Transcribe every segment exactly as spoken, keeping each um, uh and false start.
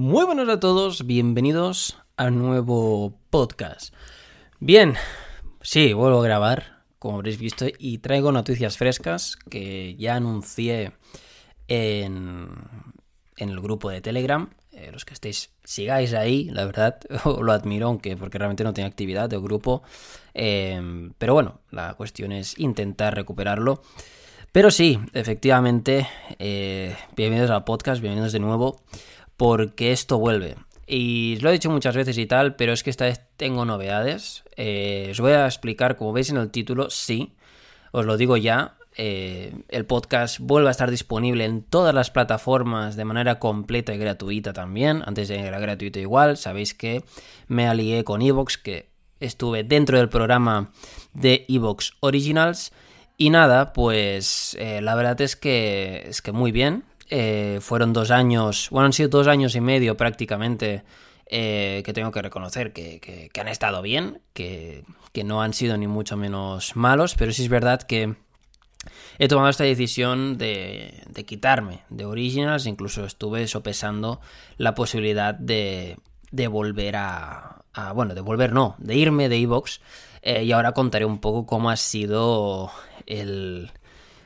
Muy buenas a todos, bienvenidos a un nuevo podcast. Bien, sí, vuelvo a grabar, como habréis visto, y traigo noticias frescas que ya anuncié en, en el grupo de Telegram. Eh, los que estéis, sigáis ahí, la verdad, lo admiro, aunque porque realmente no tiene actividad de grupo. Eh, pero bueno, la cuestión es intentar recuperarlo. Pero sí, efectivamente, eh, bienvenidos al podcast, bienvenidos de nuevo. Porque esto vuelve. Y lo he dicho muchas veces y tal, pero es que esta vez tengo novedades. Eh, os voy a explicar, como veis en el título, sí, os lo digo ya, eh, el podcast vuelve a estar disponible en todas las plataformas de manera completa y gratuita también. Antes era gratuito igual, sabéis que me alié con iVoox, que estuve dentro del programa de iVoox Originals. Y nada, pues eh, la verdad es que, es que muy bien. Eh, fueron dos años, bueno, han sido dos años y medio prácticamente eh, que tengo que reconocer que, que, que han estado bien, que, que no han sido ni mucho menos malos, pero sí es verdad que he tomado esta decisión de, de quitarme de Originals, incluso estuve sopesando la posibilidad de, de volver a, a, bueno, de volver no, de irme de iVoox eh, y ahora contaré un poco cómo ha sido el...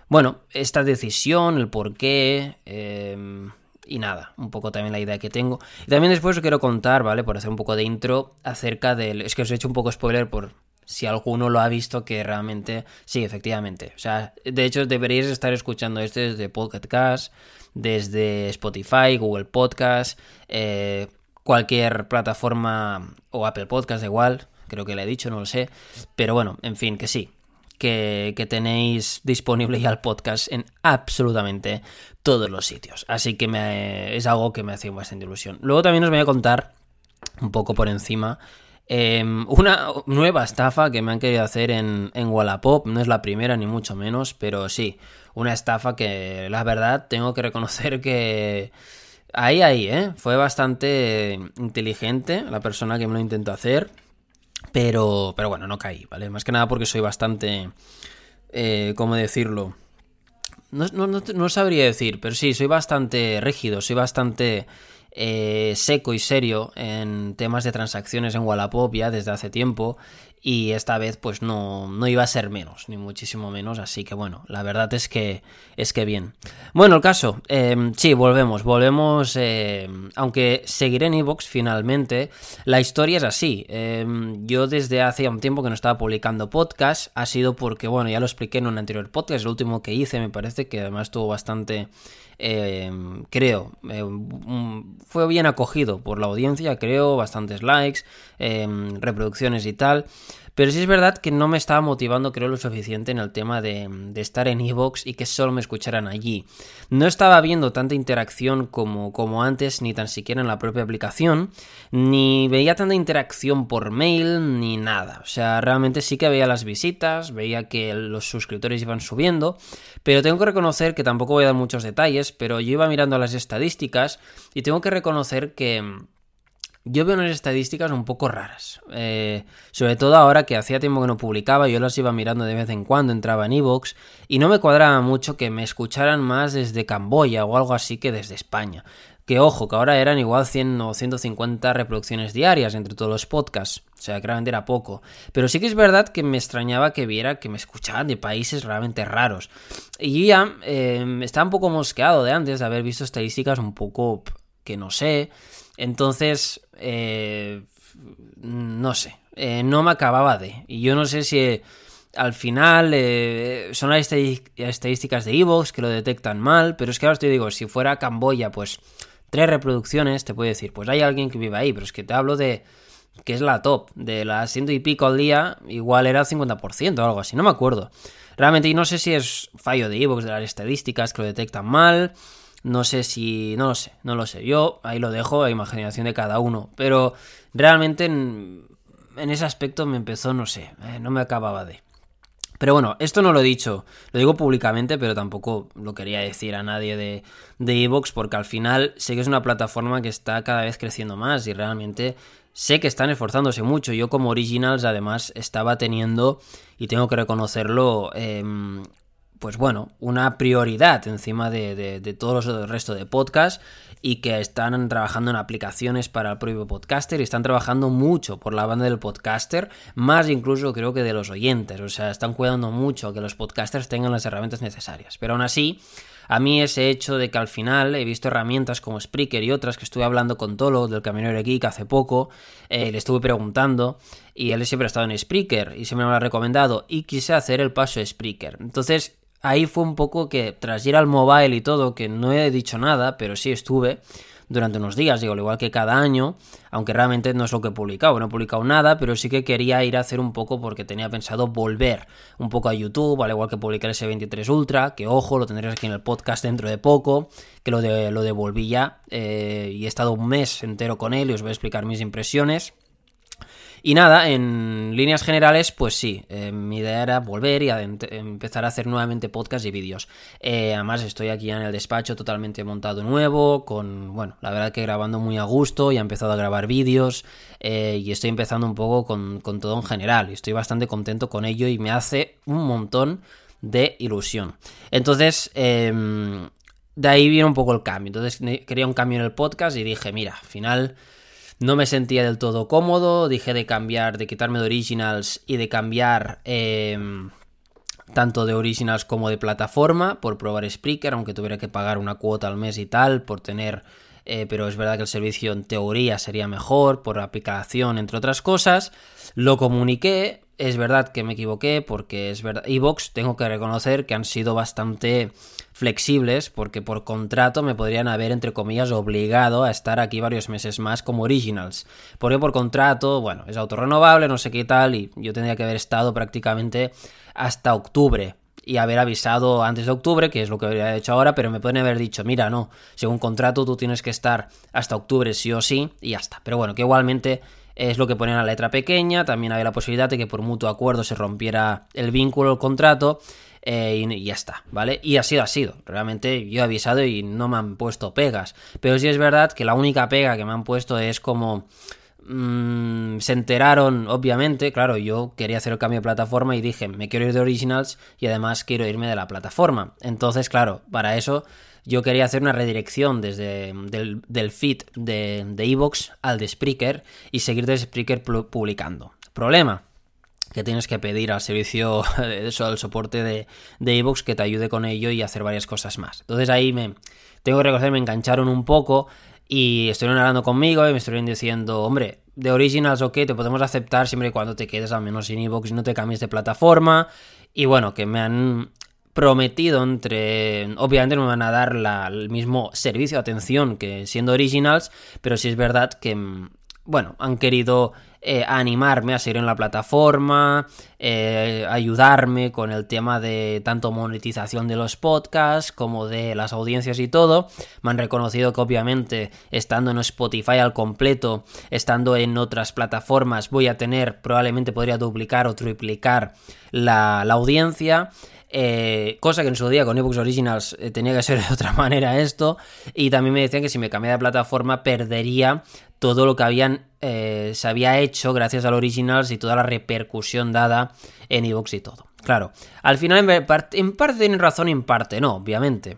Bueno, esta decisión, el porqué eh, y nada, un poco también la idea que tengo. Y también después os quiero contar, ¿vale? Por hacer un poco de intro acerca del... Es que os he hecho un poco spoiler por si alguno lo ha visto que realmente... Sí, efectivamente. O sea, de hecho deberíais estar escuchando esto desde Podcast, desde Spotify, Google Podcast, eh, cualquier plataforma o Apple Podcast, igual. Creo que le he dicho, no lo sé. Pero bueno, en fin, que sí. Que, que tenéis disponible ya el podcast en absolutamente todos los sitios. Así que me, es algo que me hace bastante ilusión. Luego también os voy a contar, un poco por encima, eh, una nueva estafa que me han querido hacer en, en Wallapop. No es la primera, ni mucho menos, pero sí, una estafa que, la verdad, tengo que reconocer que... Ahí, ahí, ¿eh? Fue bastante inteligente la persona que me lo intentó hacer. Pero, pero bueno, no caí, ¿vale? Más que nada porque soy bastante... Eh, ¿Cómo decirlo? No, no, no, no sabría decir, pero sí, soy bastante rígido, soy bastante eh, seco y serio en temas de transacciones en Wallapop ya desde hace tiempo. Y esta vez pues no, no iba a ser menos, ni muchísimo menos. Así que bueno, la verdad es que es que bien. Bueno, el caso, eh, sí, volvemos, volvemos, eh, aunque seguiré en iVoox finalmente. La historia es así, eh, yo desde hace un tiempo que no estaba publicando podcast, ha sido porque, bueno, ya lo expliqué en un anterior podcast, el último que hice me parece que además estuvo bastante... Eh, creo eh, fue bien acogido por la audiencia, creo, bastantes likes, eh, reproducciones y tal, pero sí es verdad que no me estaba motivando, creo, lo suficiente en el tema de, de estar en iVoox y que solo me escucharan allí. No estaba viendo tanta interacción como, como antes, ni tan siquiera en la propia aplicación, ni veía tanta interacción por mail, ni nada. O sea, realmente sí que veía las visitas, veía que los suscriptores iban subiendo, pero tengo que reconocer que tampoco voy a dar muchos detalles, pero yo iba mirando las estadísticas y tengo que reconocer que yo veo unas estadísticas un poco raras, eh, sobre todo ahora que hacía tiempo que no publicaba, yo las iba mirando de vez en cuando, entraba en iVoox y no me cuadraba mucho que me escucharan más desde Camboya o algo así que desde España, que ojo, que ahora eran igual cien o ciento cincuenta reproducciones diarias entre todos los podcasts, o sea, que realmente era poco, pero sí que es verdad que me extrañaba que viera que me escuchaban de países realmente raros, y ya eh, estaba un poco mosqueado de antes de haber visto estadísticas un poco que no sé. Entonces, eh, no sé, eh, no me acababa de... Y yo no sé si eh, al final eh, son las estadísticas de iVoox que lo detectan mal, pero es que ahora te digo, si fuera Camboya, pues tres reproducciones, te puedo decir, pues hay alguien que vive ahí, pero es que te hablo de... que es la top, de las ciento y pico al día, igual era el cincuenta por ciento o algo así, no me acuerdo. Realmente, y no sé si es fallo de iVoox, de las estadísticas que lo detectan mal... No sé si... No lo sé, no lo sé. Yo ahí lo dejo a imaginación de cada uno. Pero realmente en, en ese aspecto me empezó, no sé, eh, no me acababa de... Pero bueno, esto no lo he dicho, lo digo públicamente, pero tampoco lo quería decir a nadie de, de iVoox, porque al final sé que es una plataforma que está cada vez creciendo más y realmente sé que están esforzándose mucho. Yo como Originals además estaba teniendo, y tengo que reconocerlo... Eh, pues bueno, una prioridad encima de, de, de todos los resto de podcasts, y que están trabajando en aplicaciones para el propio podcaster y están trabajando mucho por la banda del podcaster, más incluso creo que de los oyentes. O sea, están cuidando mucho que los podcasters tengan las herramientas necesarias. Pero aún así, a mí ese hecho de que al final he visto herramientas como Spreaker y otras, que estuve hablando con Tolo del Camino Geek hace poco, eh, le estuve preguntando y él siempre ha estado en Spreaker y se me lo ha recomendado y quise hacer el paso de Spreaker. Entonces, ahí fue un poco que tras ir al mobile y todo, que no he dicho nada, pero sí estuve durante unos días, digo, al igual que cada año, aunque realmente no es lo que he publicado, no he publicado nada, pero sí que quería ir a hacer un poco porque tenía pensado volver un poco a YouTube, al igual que publicar el ese veintitrés Ultra, que ojo, lo tendréis aquí en el podcast dentro de poco, que lo, de, lo devolví ya eh, y he estado un mes entero con él y os voy a explicar mis impresiones. Y nada, en líneas generales, pues sí, eh, mi idea era volver y a empezar a hacer nuevamente podcast y vídeos. Eh, además estoy aquí ya en el despacho totalmente montado nuevo, con, bueno, la verdad que grabando muy a gusto, y he empezado a grabar vídeos eh, y estoy empezando un poco con, con todo en general. Y estoy bastante contento con ello y me hace un montón de ilusión. Entonces, eh, de ahí viene un poco el cambio. Entonces quería un cambio en el podcast y dije, mira, al final no me sentía del todo cómodo, dije de cambiar, de quitarme de Originals y de cambiar eh, tanto de Originals como de plataforma por probar Spreaker, aunque tuviera que pagar una cuota al mes y tal por tener, eh, pero es verdad que el servicio en teoría sería mejor por aplicación, entre otras cosas. Lo comuniqué, es verdad que me equivoqué porque es verdad, iVoox tengo que reconocer que han sido bastante flexibles, porque por contrato me podrían haber, entre comillas, obligado a estar aquí varios meses más como Originals, porque por contrato, bueno, es autorrenovable, no sé qué tal, y yo tendría que haber estado prácticamente hasta octubre y haber avisado antes de octubre, que es lo que habría hecho ahora, pero me pueden haber dicho, mira, no, según contrato tú tienes que estar hasta octubre sí o sí, y ya está. Pero bueno, que igualmente es lo que ponían a la letra pequeña. También había la posibilidad de que por mutuo acuerdo se rompiera el vínculo, el contrato, eh, y ya está, ¿vale? Y ha sido, ha sido. Realmente yo he avisado y no me han puesto pegas. Pero sí es verdad que la única pega que me han puesto es como mmm, se enteraron, obviamente, claro, yo quería hacer el cambio de plataforma y dije, me quiero ir de Originals y además quiero irme de la plataforma. Entonces, claro, para eso yo quería hacer una redirección desde del, del feed de, de iVoox al de Spreaker y seguir de Spreaker publicando. Problema, que tienes que pedir al servicio, eso, al soporte de, de iVoox que te ayude con ello y hacer varias cosas más. Entonces ahí me tengo que reconocer, me engancharon un poco y estuvieron hablando conmigo y me estuvieron diciendo, hombre, de Originals, ok, te podemos aceptar siempre y cuando te quedes al menos en iVoox y no te cambies de plataforma. Y bueno, que me han prometido, entre, obviamente no me van a dar la, el mismo servicio, atención, que siendo Originals, pero sí es verdad que, bueno, han querido eh, animarme a seguir en la plataforma, eh, ayudarme con el tema de tanto monetización de los podcasts como de las audiencias y todo. Me han reconocido que obviamente estando en Spotify al completo, estando en otras plataformas, voy a tener, probablemente podría duplicar o triplicar la, la audiencia. Eh, cosa que en su día con iVoox Originals eh, tenía que ser de otra manera esto. Y también me decían que si me cambiaba de plataforma perdería todo lo que habían eh, se había hecho gracias al Originals y toda la repercusión dada en iVoox y todo. Claro, al final en parte, en parte tienen razón y en parte no, obviamente.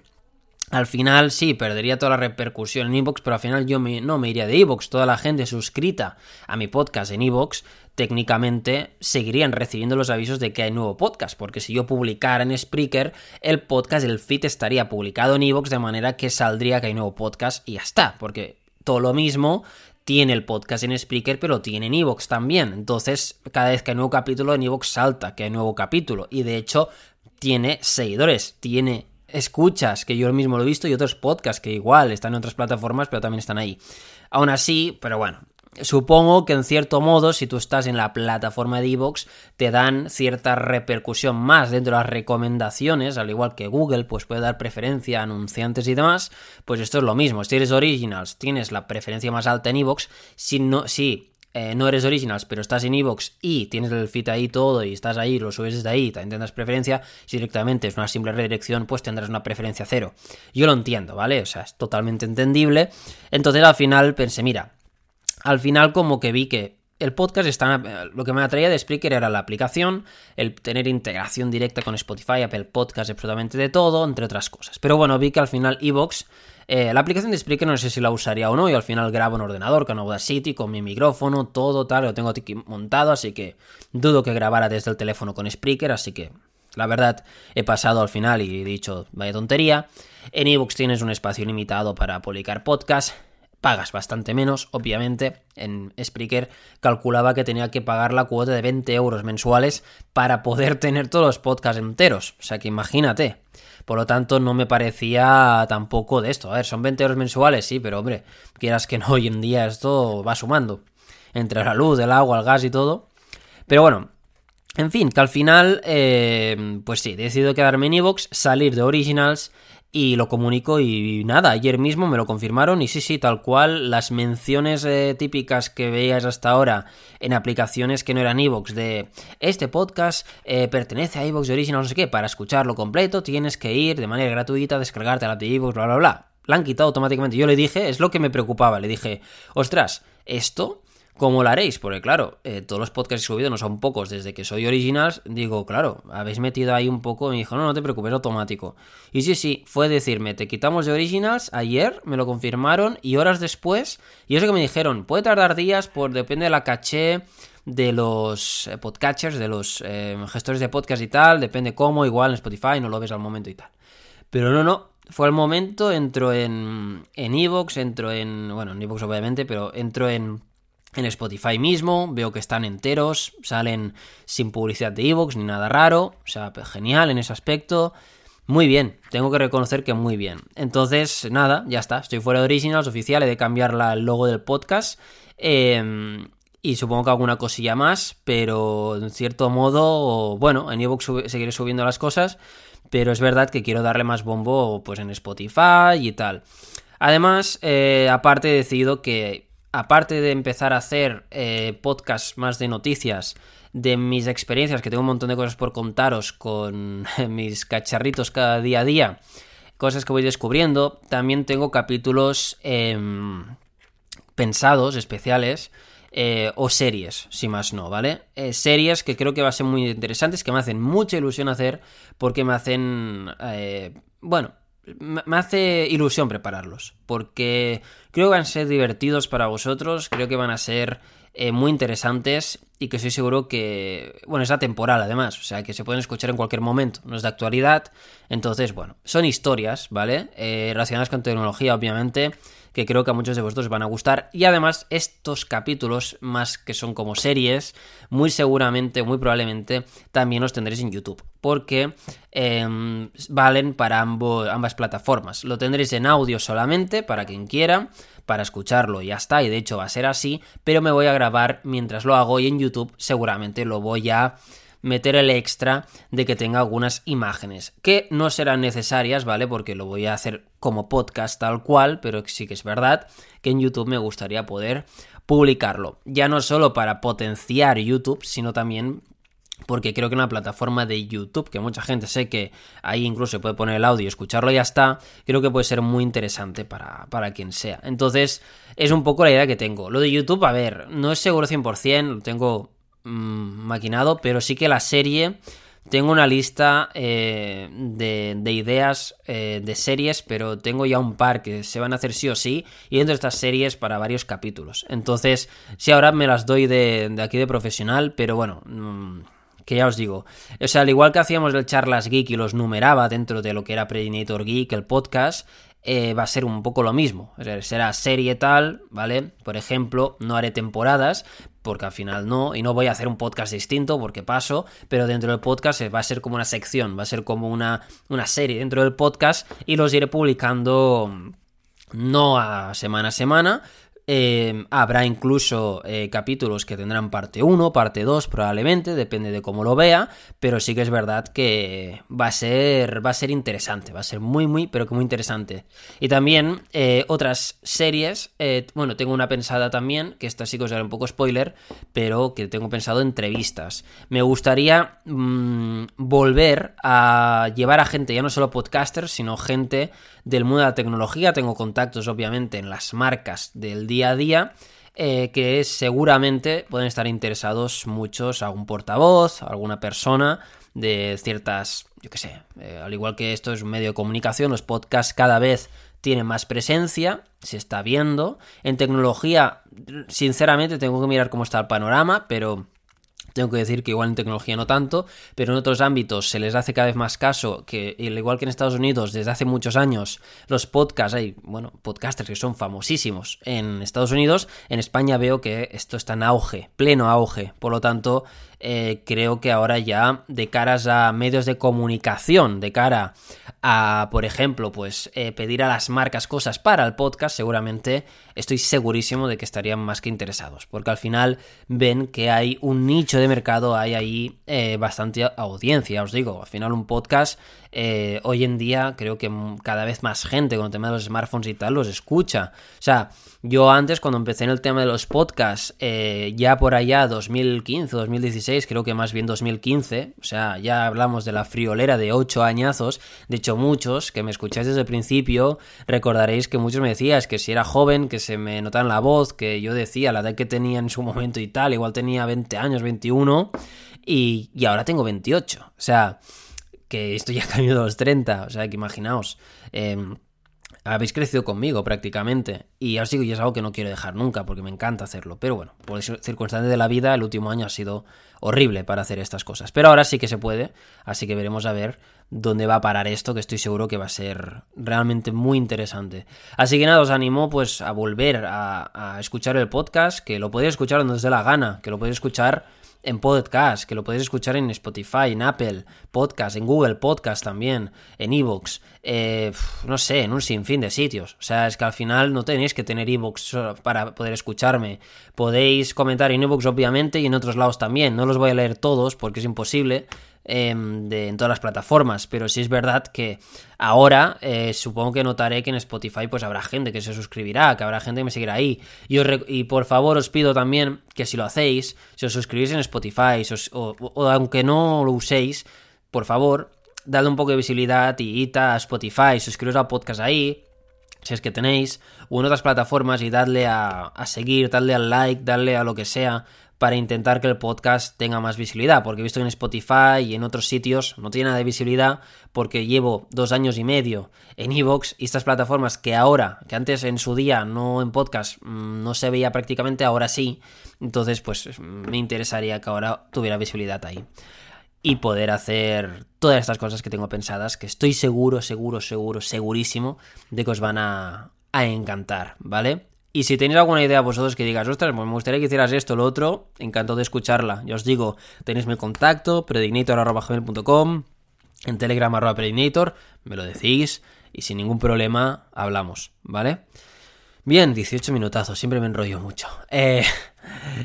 Al final sí, perdería toda la repercusión en iVoox, pero al final yo me, no me iría de iVoox. Toda la gente suscrita a mi podcast en iVoox técnicamente seguirían recibiendo los avisos de que hay nuevo podcast, porque si yo publicara en Spreaker, el podcast, el feed estaría publicado en iVoox, de manera que saldría que hay nuevo podcast y ya está, porque todo lo mismo tiene el podcast en Spreaker, pero tiene en iVoox también. Entonces, cada vez que hay nuevo capítulo en iVoox salta que hay nuevo capítulo, y de hecho tiene seguidores, tiene escuchas, que yo mismo lo he visto, y otros podcasts que igual están en otras plataformas, pero también están ahí. Aún así, pero bueno, supongo que en cierto modo, si tú estás en la plataforma de iVoox, te dan cierta repercusión más dentro de las recomendaciones, al igual que Google, pues puede dar preferencia a anunciantes y demás, pues esto es lo mismo. Si eres Originals, tienes la preferencia más alta en iVoox, si no, si eh, no eres Originals, pero estás en iVoox y tienes el feed ahí todo y estás ahí, lo subes desde ahí, también tendrás preferencia. Si directamente es una simple redirección, pues tendrás una preferencia cero. Yo lo entiendo, ¿vale? O sea, es totalmente entendible. Entonces al final pensé, mira, al final como que vi que el podcast está, lo que me atraía de Spreaker era la aplicación, el tener integración directa con Spotify, Apple Podcast, absolutamente de todo, entre otras cosas. Pero bueno, vi que al final iVoox, eh, la aplicación de Spreaker no sé si la usaría o no, y al final grabo en ordenador, con Audacity, con mi micrófono, todo tal, lo tengo aquí montado, así que dudo que grabara desde el teléfono con Spreaker, así que... La verdad, he pasado al final y he dicho, vaya tontería. En iVoox tienes un espacio limitado para publicar podcasts. Pagas bastante menos, obviamente. En Spreaker calculaba que tenía que pagar la cuota de veinte euros mensuales para poder tener todos los podcasts enteros. O sea que imagínate. Por lo tanto, no me parecía tampoco de esto. A ver, son veinte euros mensuales, sí, pero hombre, quieras que no, hoy en día esto va sumando. Entre la luz, el agua, el gas y todo. Pero bueno... En fin, que al final, eh, pues sí, he decidido quedarme en iVoox, salir de Originals y lo comunico y nada, ayer mismo me lo confirmaron y sí, sí, tal cual, las menciones eh, típicas que veías hasta ahora en aplicaciones que no eran iVoox de este podcast eh, pertenece a iVoox de Originals, no sé qué, para escucharlo completo tienes que ir de manera gratuita, descargarte la app de iVoox, bla, bla, bla. La han quitado automáticamente. Yo le dije, es lo que me preocupaba, le dije, ostras, esto... ¿Cómo lo haréis? Porque claro, eh, todos los podcasts subidos no son pocos, desde que soy Originals, digo, claro, habéis metido ahí un poco, y me dijo, no, no te preocupes, automático. Y sí, sí, fue decirme, te quitamos de Originals, ayer me lo confirmaron, y horas después, y eso que me dijeron, puede tardar días, por depende de la caché de los podcatchers, de los eh, gestores de podcast y tal, depende cómo, igual en Spotify, no lo ves al momento y tal. Pero no, no. Fue el momento, entro en en iVoox, entro en, bueno, en iVoox obviamente, pero entro en... En Spotify mismo, veo que están enteros, salen sin publicidad de iVoox, ni nada raro, o sea, genial en ese aspecto, muy bien, tengo que reconocer que muy bien. Entonces, nada, ya está, estoy fuera de Originals, oficial, he de cambiar la, el logo del podcast, eh, y supongo que alguna cosilla más, pero en cierto modo, bueno, en iVoox sub- seguiré subiendo las cosas, pero es verdad que quiero darle más bombo pues en Spotify y tal. Además, eh, aparte he decidido que... Aparte de empezar a hacer eh, podcasts más de noticias, de mis experiencias, que tengo un montón de cosas por contaros con mis cacharritos cada día a día, cosas que voy descubriendo, también tengo capítulos eh, pensados, especiales, eh, o series, si más no, ¿vale? Eh, series que creo que van a ser muy interesantes, que me hacen mucha ilusión hacer, porque me hacen, eh, bueno... Me hace ilusión prepararlos, porque creo que van a ser divertidos para vosotros, creo que van a ser eh, muy interesantes y que estoy seguro que... Bueno, es atemporal además, o sea, que se pueden escuchar en cualquier momento, no es de actualidad, entonces, bueno, son historias, ¿vale? Eh, relacionadas con tecnología, obviamente, que creo que a muchos de vosotros van a gustar y además estos capítulos, más que son como series, muy seguramente, muy probablemente, también los tendréis en YouTube, porque eh, valen para ambos, ambas plataformas. Lo tendréis en audio solamente, para quien quiera, para escucharlo y ya está, y de hecho va a ser así, pero me voy a grabar mientras lo hago y en YouTube seguramente lo voy a... meter el extra de que tenga algunas imágenes, que no serán necesarias, ¿vale? Porque lo voy a hacer como podcast tal cual, pero sí que es verdad que en YouTube me gustaría poder publicarlo. Ya no solo para potenciar YouTube, sino también porque creo que una plataforma de YouTube, que mucha gente sé que ahí incluso puede poner el audio y escucharlo y ya está, creo que puede ser muy interesante para, para quien sea. Entonces, es un poco la idea que tengo. Lo de YouTube, a ver, no es seguro cien por ciento, lo tengo... maquinado, pero sí que la serie tengo una lista eh, de, de ideas eh, de series, pero tengo ya un par que se van a hacer sí o sí y dentro de estas series para varios capítulos, entonces sí, ahora me las doy de, de aquí de profesional, pero bueno, mmm, que ya os digo, o sea, al igual que hacíamos el Charlas Geek y los numeraba dentro de lo que era Predinator Geek, el podcast, Eh, va a ser un poco lo mismo, o sea, será serie tal, ¿vale? Por ejemplo, no haré temporadas, porque al final no, y no voy a hacer un podcast distinto, porque paso, pero dentro del podcast va a ser como una sección, va a ser como una, una serie dentro del podcast, y los iré publicando no a semana a semana, eh, habrá incluso eh, capítulos que tendrán parte uno, parte dos probablemente, depende de cómo lo vea, pero sí que es verdad que va a ser, va a ser interesante, va a ser muy muy pero que muy interesante. Y también eh, otras series, eh, bueno, tengo una pensada también, que esta sí que os haré un poco spoiler, pero que tengo pensado entrevistas. Me gustaría mmm, volver a llevar a gente, ya no solo podcasters, sino gente del mundo de la tecnología. Tengo contactos obviamente en las marcas del día a día, eh, que seguramente pueden estar interesados muchos, algún portavoz, alguna persona de ciertas, yo qué sé, eh, al igual que esto es un medio de comunicación, los podcasts cada vez tienen más presencia, se está viendo. En tecnología, sinceramente, tengo que mirar cómo está el panorama, pero tengo que decir que igual en tecnología no tanto, pero en otros ámbitos se les hace cada vez más caso, que al igual que en Estados Unidos desde hace muchos años los podcasts, hay, bueno, podcasters que son famosísimos en Estados Unidos, en España veo que esto está en auge, pleno auge, por lo tanto eh, creo que ahora ya de caras a medios de comunicación, de cara a, por ejemplo, pues eh, pedir a las marcas cosas para el podcast, seguramente estoy segurísimo de que estarían más que interesados, porque al final ven que hay un nicho de de mercado, hay ahí eh, bastante audiencia. Os digo, al final un podcast eh, hoy en día creo que cada vez más gente con el tema de los smartphones y tal los escucha. O sea, yo antes cuando empecé en el tema de los podcasts, eh, ya por allá dos mil quince, dos mil dieciséis, creo que más bien dos mil quince, o sea, ya hablamos de la friolera de ocho añazos, de hecho muchos que me escucháis desde el principio recordaréis que muchos me decías que si era joven, que se me notaba la voz, que yo decía la edad que tenía en su momento y tal, igual tenía veinte años, veintiuno, Y, y ahora tengo veintiocho, o sea, que esto ya ha cambiado a los treinta, o sea, que imaginaos, eh, habéis crecido conmigo prácticamente, y os digo, y es algo que no quiero dejar nunca, porque me encanta hacerlo, pero bueno, por circunstancias de la vida, el último año ha sido horrible para hacer estas cosas, pero ahora sí que se puede, así que veremos a ver dónde va a parar esto, que estoy seguro que va a ser realmente muy interesante. Así que nada, os animo pues a volver a, a escuchar el podcast, que lo podéis escuchar donde os dé la gana, que lo podéis escuchar en podcast, que lo podéis escuchar en Spotify, en Apple Podcast, en Google Podcast también, en iVoox, eh, no sé, en un sinfín de sitios. O sea, es que al final no tenéis que tener iVoox para poder escucharme. Podéis comentar en iVoox obviamente y en otros lados también. No los voy a leer todos porque es imposible eh, de, en todas las plataformas, pero sí es verdad que ahora eh, supongo que notaré que en Spotify pues habrá gente que se suscribirá, que habrá gente que me seguirá ahí. Y, os rec- y por favor os pido también que si lo hacéis, si os suscribís en Spotify, si os, o, o aunque no lo uséis, por favor, dadle un poco de visibilidad y a Spotify, suscribiros al podcast ahí, si es que tenéis, o en otras plataformas y dadle a, a seguir, dadle al like, dadle a lo que sea, para intentar que el podcast tenga más visibilidad, porque he visto que en Spotify y en otros sitios no tiene nada de visibilidad, porque llevo dos años y medio en iVoox y estas plataformas que ahora, que antes en su día no en podcast no se veía prácticamente, ahora sí, entonces pues me interesaría que ahora tuviera visibilidad ahí y poder hacer todas estas cosas que tengo pensadas, que estoy seguro, seguro, seguro, segurísimo de que os van a, a encantar, ¿vale? Y si tenéis alguna idea vosotros que digas, ostras, pues me gustaría que hicieras esto o lo otro, encantado de escucharla. Ya os digo, tenéis mi contacto, predinator arroba gmail punto com, en Telegram arroba predinator, me lo decís y sin ningún problema hablamos, ¿vale? Bien, dieciocho minutazos, siempre me enrollo mucho. Eh,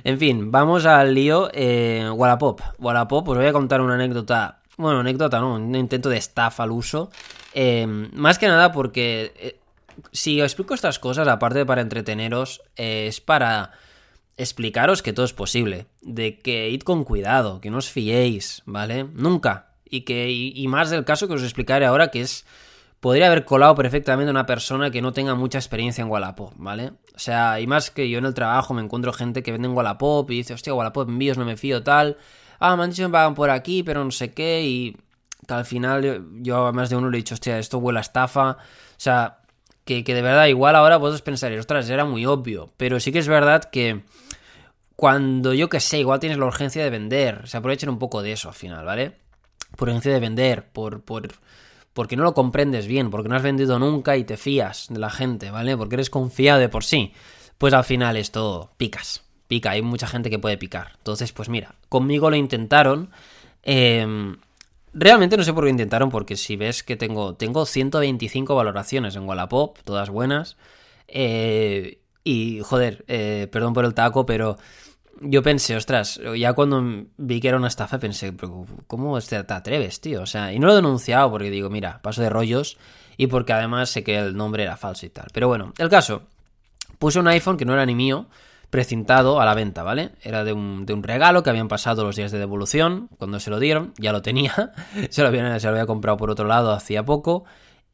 en fin, vamos al lío. eh, Wallapop. Wallapop, os voy a contar una anécdota, bueno, anécdota no, un intento de estafa al uso. Eh, más que nada porque... Eh, Si os explico estas cosas, aparte de para entreteneros, eh, es para explicaros que todo es posible, de que id con cuidado, que no os fiéis, ¿vale? Nunca. Y que y, y más del caso que os explicaré ahora, que es, podría haber colado perfectamente una persona que no tenga mucha experiencia en Wallapop, ¿vale? O sea, y más que yo en el trabajo me encuentro gente que vende en Wallapop y dice, hostia, Wallapop envíos, no me fío, tal. Ah, me han dicho que me pagan por aquí, pero no sé qué, y que al final yo a más de uno le he dicho, hostia, esto huele a estafa, o sea... Que, que de verdad, igual ahora vosotros pensaréis, ostras, era muy obvio, pero sí que es verdad que cuando, yo que sé, igual tienes la urgencia de vender, se aprovechen un poco de eso al final, ¿vale? Por urgencia de vender, por, por porque no lo comprendes bien, porque no has vendido nunca y te fías de la gente, ¿vale? Porque eres confiado de por sí, pues al final esto picas, pica, hay mucha gente que puede picar. Entonces, pues mira, conmigo lo intentaron, eh... Realmente no sé por qué intentaron, porque si ves que tengo tengo ciento veinticinco valoraciones en Wallapop, todas buenas, eh, y joder, eh, perdón por el taco, pero yo pensé, ostras, ya cuando vi que era una estafa pensé, pero ¿cómo te atreves, tío? O sea, y no lo he denunciado porque digo, mira, paso de rollos y porque además sé que el nombre era falso y tal. Pero bueno, el caso, puse un iPhone que no era ni mío, precintado a la venta, ¿vale? Era de un, de un regalo que habían pasado los días de devolución, cuando se lo dieron, ya lo tenía, se lo había, se lo había comprado por otro lado hacía poco,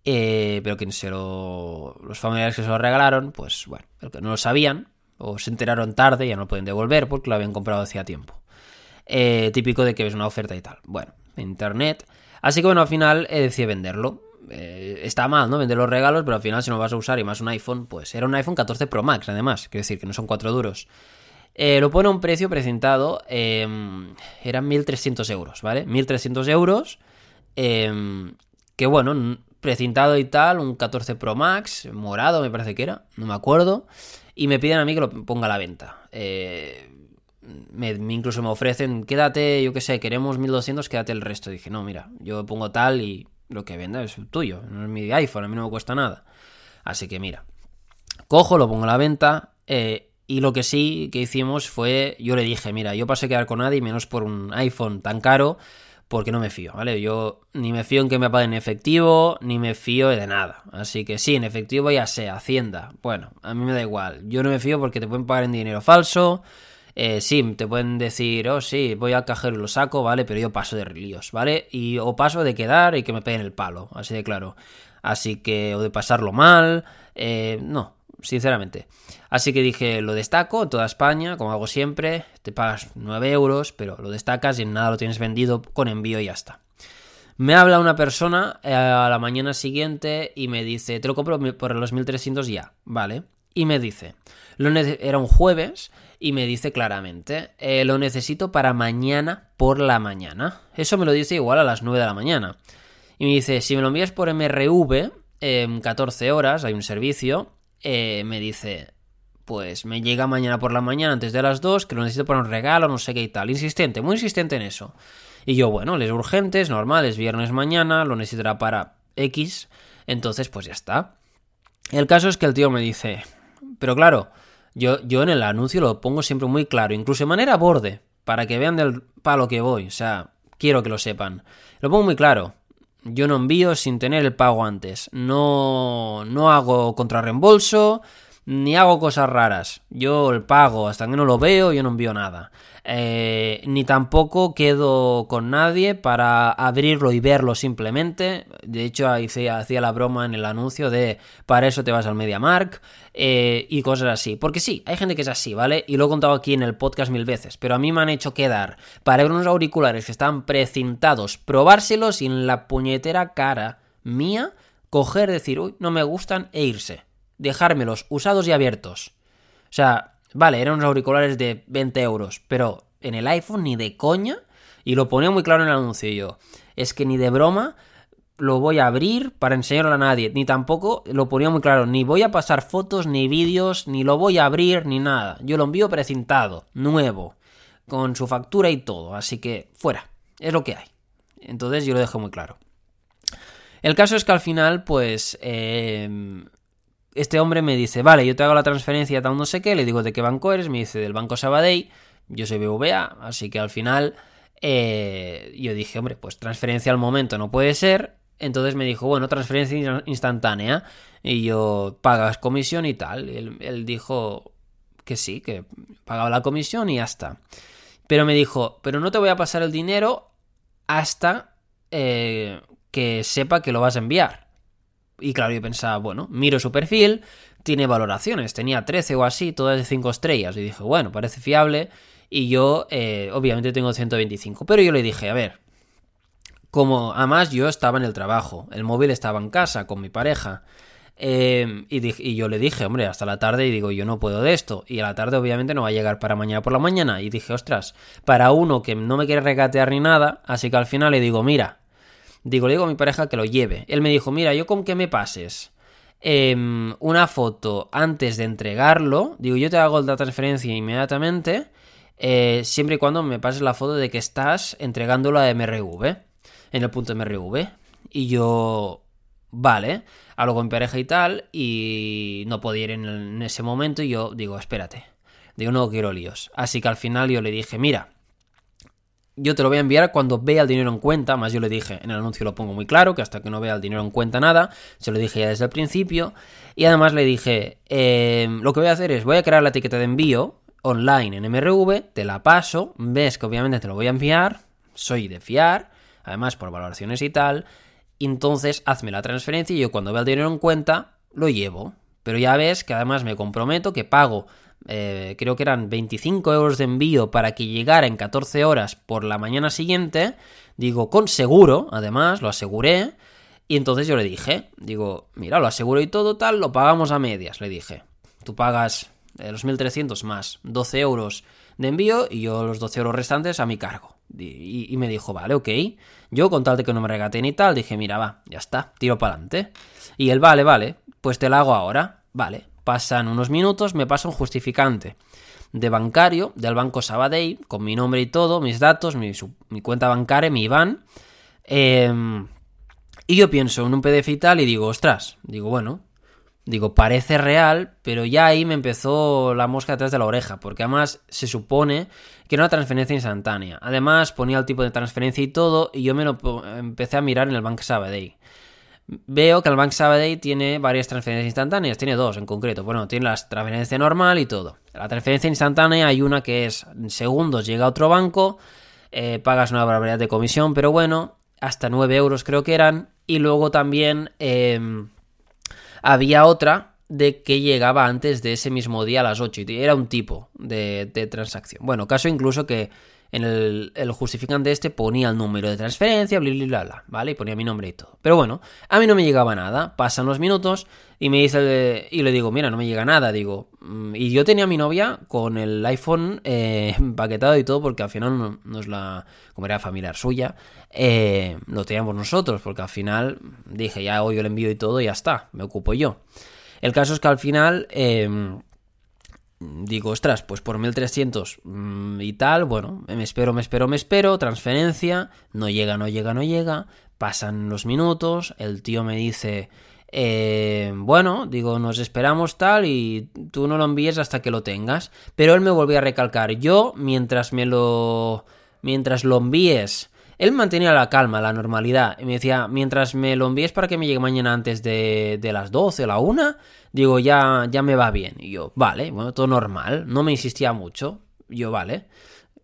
eh, pero quien se lo... los familiares que se lo regalaron, pues bueno, no lo sabían, o se enteraron tarde y ya no lo pueden devolver porque lo habían comprado hacía tiempo. Eh, típico de que ves una oferta y tal. Bueno, internet. Así que bueno, al final eh, decidí venderlo. Eh, está mal, ¿no? Vender los regalos, pero al final si no vas a usar y más un iPhone, pues era un iPhone catorce Pro Max, además. Quiero decir que no son cuatro duros. Eh, lo pone a un precio presentado, eh, eran mil trescientos euros, ¿vale? mil trescientos euros, eh, que bueno, presentado y tal, un catorce Pro Max, morado me parece que era, no me acuerdo, y me piden a mí que lo ponga a la venta. Eh, me, me incluso me ofrecen, quédate, yo qué sé, queremos mil doscientos, quédate el resto. Dije, no, mira, yo pongo tal y lo que venda es tuyo, no es mi iPhone, a mí no me cuesta nada. Así que mira, cojo, lo pongo a la venta, eh... Y lo que sí que hicimos fue, yo le dije, mira, yo paso a quedar con nadie, menos por un iPhone tan caro, porque no me fío, ¿vale? Yo ni me fío en que me paguen en efectivo, ni me fío de nada. Así que sí, en efectivo ya sea, Hacienda, bueno, a mí me da igual. Yo no me fío porque te pueden pagar en dinero falso, eh, sí, te pueden decir, oh sí, voy al cajero y lo saco, ¿vale? Pero yo paso de líos, ¿vale? Y o paso de quedar y que me peguen el palo, así de claro. Así que, o de pasarlo mal, eh, no. Sinceramente. Así que dije, lo destaco en toda España, como hago siempre, te pagas nueve euros, pero lo destacas y en nada lo tienes vendido con envío y ya está. Me habla una persona a la mañana siguiente y me dice, te lo compro por los mil trescientos ya, ¿vale? Y me dice, lo ne- era un jueves y me dice claramente, eh, lo necesito para mañana por la mañana. Eso me lo dice igual a las nueve de la mañana. Y me dice, si me lo envías por M R V, en eh, catorce horas, hay un servicio... Eh, me dice, pues me llega mañana por la mañana antes de las dos, que lo necesito para un regalo, no sé qué y tal. Insistente, muy insistente en eso. Y yo, bueno, es urgente, es normal, es viernes mañana, lo necesitará para X, entonces pues ya está. El caso es que el tío me dice, pero claro, yo, yo en el anuncio lo pongo siempre muy claro, incluso de manera borde, para que vean del palo que voy, o sea, quiero que lo sepan. Lo pongo muy claro. Yo no envío sin tener el pago antes, no, no hago contrarreembolso, ni hago cosas raras. Yo el pago, hasta que no lo veo, yo no envío nada. Eh, ni tampoco quedo con nadie para abrirlo y verlo simplemente. De hecho, hacía, hacía la broma en el anuncio de, para eso te vas al MediaMark, eh, y cosas así. Porque sí, hay gente que es así, ¿vale? Y lo he contado aquí en el podcast mil veces, pero a mí me han hecho quedar para ver unos auriculares que están precintados, probárselos y en la puñetera cara mía, coger, decir, uy, no me gustan e irse. Dejármelos usados y abiertos. O sea, vale, eran unos auriculares de veinte euros, pero en el iPhone ni de coña, y lo ponía muy claro en el anuncio yo, es que ni de broma lo voy a abrir para enseñarlo a nadie, ni tampoco, lo ponía muy claro, ni voy a pasar fotos, ni vídeos, ni lo voy a abrir, ni nada. Yo lo envío precintado, nuevo, con su factura y todo, así que fuera, es lo que hay. Entonces yo lo dejo muy claro. El caso es que al final, pues... Eh... Este hombre me dice, vale, yo te hago la transferencia, tal, no sé qué, le digo de qué banco eres, me dice del Banco Sabadell, yo soy B B V A, así que al final eh, yo dije, hombre, pues transferencia al momento no puede ser, entonces me dijo, bueno, transferencia instantánea, y yo, pagas comisión y tal, y él, él dijo que sí, que pagaba la comisión y ya está, pero me dijo, pero no te voy a pasar el dinero hasta eh, que sepa que lo vas a enviar. Y claro, yo pensaba, bueno, miro su perfil, tiene valoraciones, tenía trece o así, todas de cinco estrellas. Y dije, bueno, parece fiable. Y yo, eh, obviamente, tengo ciento veinticinco. Pero yo le dije, a ver, como además yo estaba en el trabajo, el móvil estaba en casa con mi pareja. Eh, y, dije, y yo le dije, hombre, hasta la tarde, y digo, yo no puedo de esto. Y a la tarde, obviamente, no va a llegar para mañana por la mañana. Y dije, ostras, para uno que no me quiere regatear ni nada, así que al final le digo, mira... Digo, le digo a mi pareja que lo lleve. Él me dijo, mira, yo con que me pases eh, una foto antes de entregarlo, digo, yo te hago la transferencia inmediatamente, eh, siempre y cuando me pases la foto de que estás entregándolo a M R V, en el punto M R V. Y yo, vale, hablo con mi pareja y tal, y no podía ir en, el, en ese momento, y yo digo, espérate, digo, no quiero líos. Así que al final yo le dije, mira, yo te lo voy a enviar cuando vea el dinero en cuenta, más yo le dije, en el anuncio lo pongo muy claro, que hasta que no vea el dinero en cuenta nada, se lo dije ya desde el principio, y además le dije, eh, lo que voy a hacer es, voy a crear la etiqueta de envío online en M R V, te la paso, ves que obviamente te lo voy a enviar, soy de fiar, además por valoraciones y tal, entonces hazme la transferencia y yo cuando vea el dinero en cuenta, lo llevo, pero ya ves que además me comprometo que pago eh, creo que eran veinticinco euros de envío para que llegara en catorce horas por la mañana siguiente, digo, con seguro, además, lo aseguré, y entonces yo le dije, digo, mira, lo aseguro y todo tal, lo pagamos a medias, le dije, tú pagas eh, los mil trescientos más doce euros de envío y yo los doce euros restantes a mi cargo. Y, y me dijo, vale, ok. Yo, con tal de que no me regateen y tal, dije, mira, va, ya está, tiro para adelante. Y él, vale, vale, pues te la hago ahora. Vale, pasan unos minutos, me pasa un justificante de bancario del Banco Sabadell, con mi nombre y todo, mis datos, mi, su, mi cuenta bancaria, mi I B A N. Eh, y yo pienso en un P D F y tal, y digo, ostras, digo, bueno, digo, parece real, pero ya ahí me empezó la mosca detrás de la oreja, porque además se supone que era una transferencia instantánea. Además, ponía el tipo de transferencia y todo, y yo me lo empecé a mirar en el Banco Sabadell. Veo que el Banco Sabadell tiene varias transferencias instantáneas, tiene dos en concreto. Bueno, tiene la transferencia normal y todo. La transferencia instantánea hay una que es en segundos, llega a otro banco, eh, pagas una barbaridad de comisión, pero bueno, hasta nueve euros creo que eran. Y luego también eh, había otra de que llegaba antes de ese mismo día a las ocho, y era un tipo de, de transacción. Bueno, caso incluso que en el, el justificante este ponía el número de transferencia, bla, bla, bla, bla, ¿vale? Y ponía mi nombre y todo. Pero bueno, a mí no me llegaba nada. Pasan los minutos y me dice, y le digo, mira, no me llega nada, digo. Y yo tenía a mi novia con el iPhone eh, empaquetado y todo, porque al final nos la, como era familiar suya, eh, lo teníamos nosotros, porque al final dije, ya hoy yo le envío y todo y ya está, me ocupo yo. El caso es que al final... Eh, Digo, ostras, pues por mil trescientos y tal, bueno, me espero, me espero, me espero, transferencia, no llega, no llega, no llega, pasan los minutos, el tío me dice, eh, bueno, digo, nos esperamos tal y tú no lo envíes hasta que lo tengas, pero él me volvió a recalcar, yo, mientras me lo, mientras lo envíes, él mantenía la calma, la normalidad, y me decía, mientras me lo envíes para que me llegue mañana antes de, de las doce o la una, digo, ya, ya me va bien. Y yo, vale, bueno, todo normal, no me insistía mucho, yo, vale,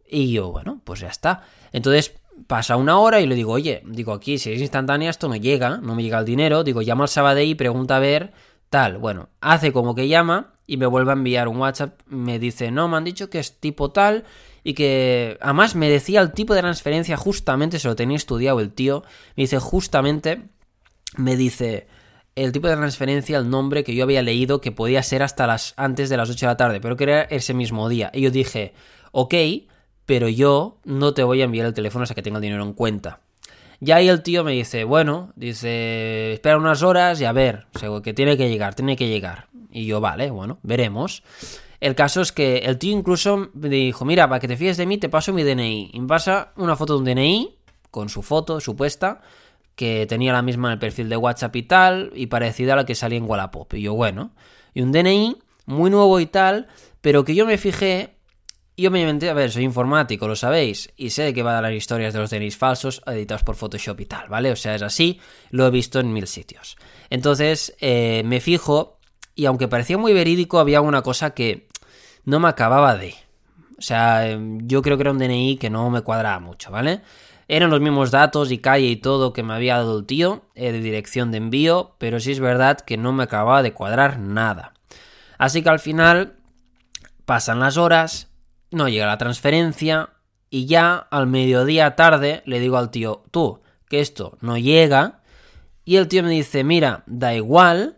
y yo, bueno, pues ya está. Entonces pasa una hora y le digo, oye, digo, aquí si es instantánea esto no llega, no me llega el dinero, digo, llama al Sabadell y pregunta a ver, tal, bueno, hace como que llama y me vuelve a enviar un WhatsApp, me dice, no, me han dicho que es tipo tal, y que además me decía el tipo de transferencia, justamente se lo tenía estudiado el tío, me dice justamente, me dice el tipo de transferencia, el nombre que yo había leído que podía ser hasta las antes de las ocho de la tarde, pero que era ese mismo día, y yo dije, ok, pero yo no te voy a enviar el teléfono hasta que tenga el dinero en cuenta. Y ahí el tío me dice, bueno, dice, espera unas horas y a ver, o sea, que tiene que llegar, tiene que llegar, y yo, vale, bueno, veremos. El caso es que el tío incluso me dijo, mira, para que te fíes de mí te paso mi D N I. Y me pasa una foto de un D N I, con su foto supuesta, que tenía la misma en el perfil de WhatsApp y tal, y parecida a la que salía en Wallapop. Y yo, bueno, y un D N I muy nuevo y tal, pero que yo me fijé, yo me inventé, a ver, soy informático, lo sabéis, y sé que va a dar historias de los D N Is falsos editados por Photoshop y tal, ¿vale? O sea, es así, lo he visto en mil sitios. Entonces, eh, me fijo, y aunque parecía muy verídico, había una cosa que no me acababa de... O sea, yo creo que era un D N I que no me cuadraba mucho, ¿vale? Eran los mismos datos y calle y todo que me había dado el tío, eh, de dirección de envío, pero sí es verdad que no me acababa de cuadrar nada. Así que al final pasan las horas, no llega la transferencia, y ya al mediodía tarde le digo al tío, tú, que esto no llega, y el tío me dice, mira, da igual,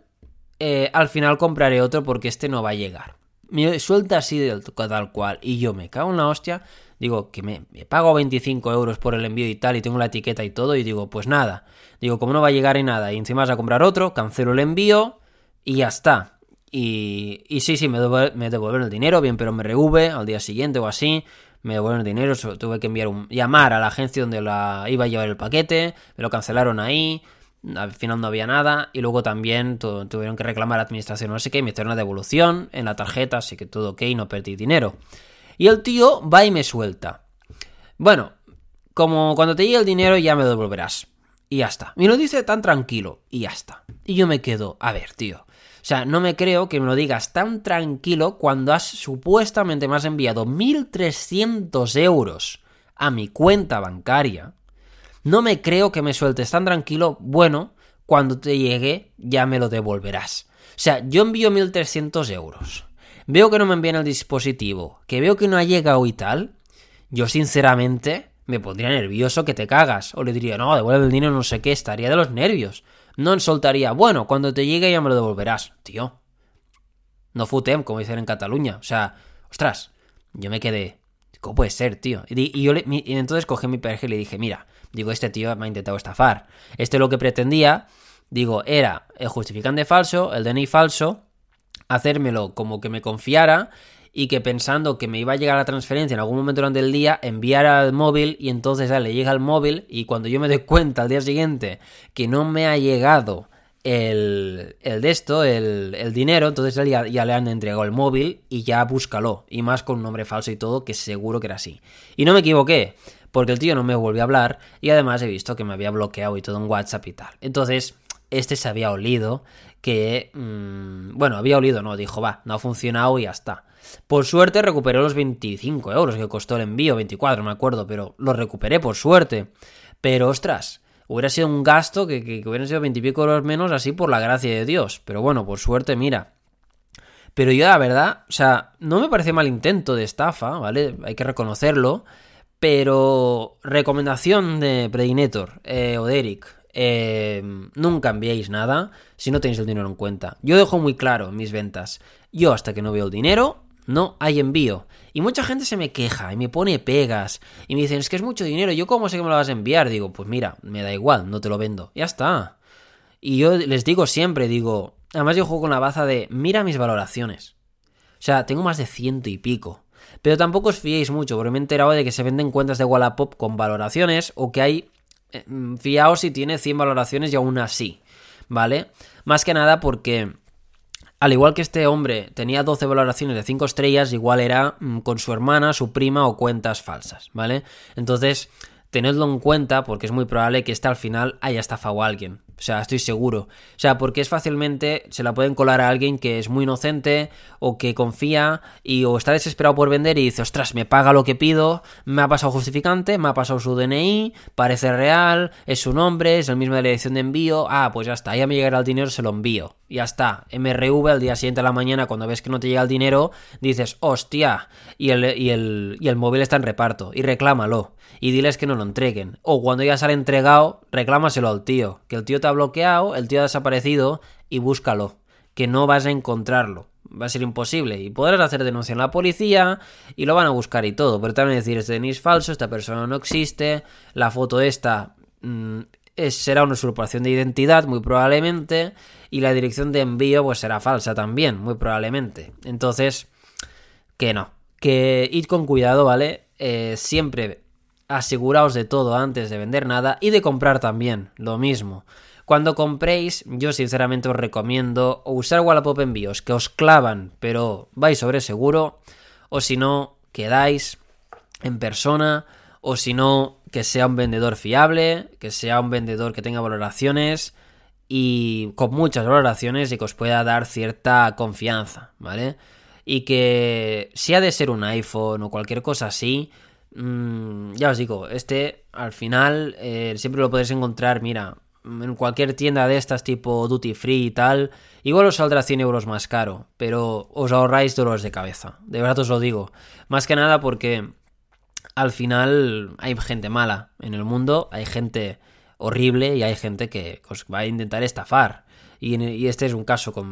eh, al final compraré otro porque este no va a llegar. Me suelta así del tal cual, y yo me cago en la hostia, digo, que me, me pago veinticinco euros por el envío y tal, y tengo la etiqueta y todo, y digo, pues nada, digo, como no va a llegar y nada, y encima vas a comprar otro, cancelo el envío, y ya está, y, y sí, sí, me, devuel- me devuelven el dinero, bien, pero me reúbe al día siguiente o así, me devuelven el dinero, tuve que enviar un, llamar a la agencia donde la iba a llevar el paquete, me lo cancelaron ahí, al final no había nada, y luego también todo, tuvieron que reclamar a la administración, no sé qué, y me hicieron una devolución en la tarjeta, así que todo ok, no perdí dinero. Y el tío va y me suelta, bueno, como cuando te llegue el dinero ya me devolverás, y ya está. Me lo dice tan tranquilo, y ya está. Y yo me quedo, a ver, tío, o sea, no me creo que me lo digas tan tranquilo cuando has supuestamente me has enviado mil trescientos euros a mi cuenta bancaria. No me creo que me sueltes tan tranquilo, bueno, cuando te llegue ya me lo devolverás. O sea, yo envío mil trescientos euros, veo que no me envían el dispositivo, que veo que no ha llegado y tal, yo sinceramente me pondría nervioso que te cagas, o le diría, no, devuelve el dinero, no sé qué, estaría de los nervios. No soltaría, bueno, cuando te llegue ya me lo devolverás, tío. No futem, como dicen en Cataluña. O sea, ostras, yo me quedé, ¿cómo puede ser, tío? Y, y yo le, mi, y entonces cogí a mi pareja y le dije, mira, digo, este tío me ha intentado estafar. Este lo que pretendía, digo, era el justificante falso, el D N I falso, hacérmelo como que me confiara y que pensando que me iba a llegar la transferencia en algún momento durante el día, enviara al móvil y entonces a él le llega al móvil y cuando yo me doy cuenta al día siguiente que no me ha llegado el, el de esto, el, el dinero, entonces él ya, ya le han entregado el móvil y ya búscalo, y más con un nombre falso y todo, que seguro que era así. Y no me equivoqué, porque el tío no me volvió a hablar y además he visto que me había bloqueado y todo en WhatsApp y tal. Entonces, este se había olido que, mmm, bueno, había olido, no, dijo, va, no ha funcionado y ya está. Por suerte recuperé los veinticinco euros que costó el envío, veinticuatro, no me acuerdo, pero lo recuperé por suerte. Pero, ostras, hubiera sido un gasto que, que, que hubieran sido veintipico euros menos así por la gracia de Dios. Pero bueno, por suerte, mira. Pero yo, la verdad, o sea, no me parece mal intento de estafa, ¿vale? Hay que reconocerlo. Pero recomendación de Predinator eh, o de Eric... Eh, nunca enviéis nada si no tenéis el dinero en cuenta. Yo dejo muy claro en mis ventas, yo hasta que no veo el dinero no hay envío. Y mucha gente se me queja y me pone pegas y me dicen, es que es mucho dinero, yo cómo sé que me lo vas a enviar. Digo, pues mira, me da igual, no te lo vendo, ya está. Y yo les digo siempre, digo, además yo juego con la baza de, mira mis valoraciones, o sea, tengo más de ciento y pico. Pero tampoco os fiéis mucho, porque me he enterado de que se venden cuentas de Wallapop con valoraciones, o que hay... Fiaos si tiene cien valoraciones y aún así, ¿vale? Más que nada porque, al igual que este hombre tenía doce valoraciones de cinco estrellas, igual era mmm, con su hermana, su prima o cuentas falsas, ¿vale? Entonces, tenedlo en cuenta porque es muy probable que este al final haya estafado a alguien. O sea, estoy seguro. O sea, porque es fácilmente, se la pueden colar a alguien que es muy inocente o que confía y o está desesperado por vender y dice, ostras, me paga lo que pido, me ha pasado justificante, me ha pasado su D N I, parece real, es su nombre, es el mismo de la dirección de envío, ah, pues ya está, ya me llegará el dinero, se lo envío. Ya está, M R V al día siguiente a la mañana, cuando ves que no te llega el dinero, dices, hostia, y el, y el, y el móvil está en reparto, y reclámalo, y diles que no lo entreguen. O cuando ya sale entregado, reclámaselo al tío, que el tío te ha bloqueado, el tío ha desaparecido, y búscalo, que no vas a encontrarlo, va a ser imposible, y podrás hacer denuncia en la policía, y lo van a buscar y todo, pero también decir, este D N I es falso, esta persona no existe, la foto esta... Mmm, Es, será una usurpación de identidad muy probablemente, y la dirección de envío pues será falsa también muy probablemente. Entonces, que no, que id con cuidado, ¿vale? Eh, siempre aseguraos de todo antes de vender nada, y de comprar también, lo mismo. Cuando compréis, yo sinceramente os recomiendo usar Wallapop envíos que os clavan, pero vais sobre seguro, o si no, quedáis en persona, o si no, que sea un vendedor fiable, que sea un vendedor que tenga valoraciones y con muchas valoraciones y que os pueda dar cierta confianza, ¿vale? Y que si ha de ser un iPhone o cualquier cosa así, mmm, ya os digo, este al final eh, siempre lo podéis encontrar, mira, en cualquier tienda de estas tipo Duty Free y tal, igual os saldrá cien euros más caro, pero os ahorráis dolores de cabeza, de verdad os lo digo, más que nada porque... Al final hay gente mala en el mundo, hay gente horrible y hay gente que os va a intentar estafar. Y, y este es un caso con,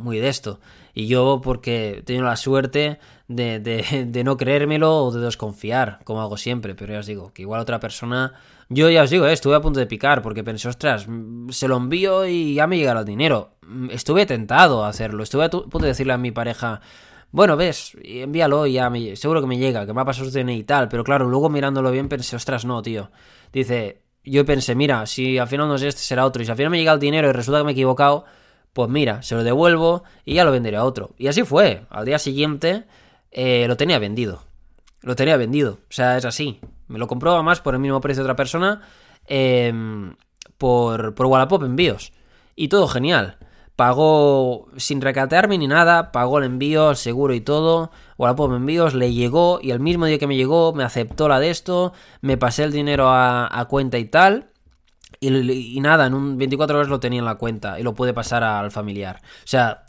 muy de esto. Y yo porque he tenido la suerte de, de, de no creérmelo o de desconfiar, como hago siempre. Pero ya os digo, que igual otra persona... Yo ya os digo, eh, estuve a punto de picar porque pensé, ostras, se lo envío y ya me llegará el dinero. Estuve tentado a hacerlo, estuve a punto de decirle a mi pareja... Bueno, ves, envíalo y ya me... seguro que me llega, que me ha pasado su D N I y tal, pero claro, luego mirándolo bien pensé, ostras, no, tío. Dice, yo pensé, mira, si al final no es este, será otro, y si al final me llega el dinero y resulta que me he equivocado, pues mira, se lo devuelvo y ya lo venderé a otro. Y así fue, al día siguiente eh, lo tenía vendido, lo tenía vendido, o sea, es así. Me lo compró más por el mismo precio de otra persona eh, por, por Wallapop envíos, y todo genial. Pagó sin recatearme ni nada, pagó el envío, el seguro y todo, Wallapop envíos, le llegó y el mismo día que me llegó me aceptó la de esto, me pasé el dinero a, a cuenta y tal, y, y nada, en un veinticuatro horas lo tenía en la cuenta y lo pude pasar al familiar. O sea,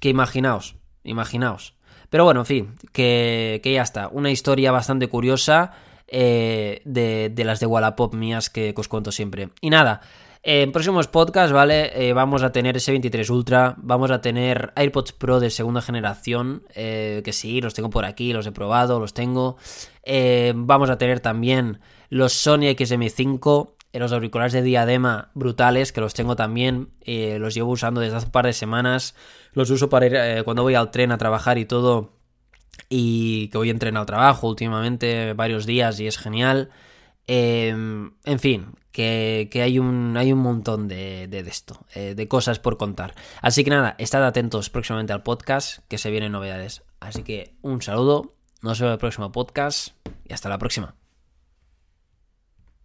que imaginaos, imaginaos. Pero bueno, en fin, que, que ya está. Una historia bastante curiosa eh, de, de las de Wallapop mías que, que os cuento siempre. Y nada, en próximos podcasts, ¿vale? Eh, vamos a tener ese veintitrés Ultra, vamos a tener AirPods Pro de segunda generación, eh, que sí, los tengo por aquí, los he probado, los tengo. Eh, vamos a tener también los Sony X M cinco, los auriculares de diadema brutales, que los tengo también, eh, los llevo usando desde hace un par de semanas, los uso para ir eh, cuando voy al tren a trabajar y todo, y que voy en tren al trabajo últimamente varios días y es genial. Eh, en fin, que, que hay un hay un montón de, de, de esto, eh, de cosas por contar. Así que nada, estad atentos próximamente al podcast, que se vienen novedades. Así que un saludo, nos vemos en el próximo podcast y hasta la próxima.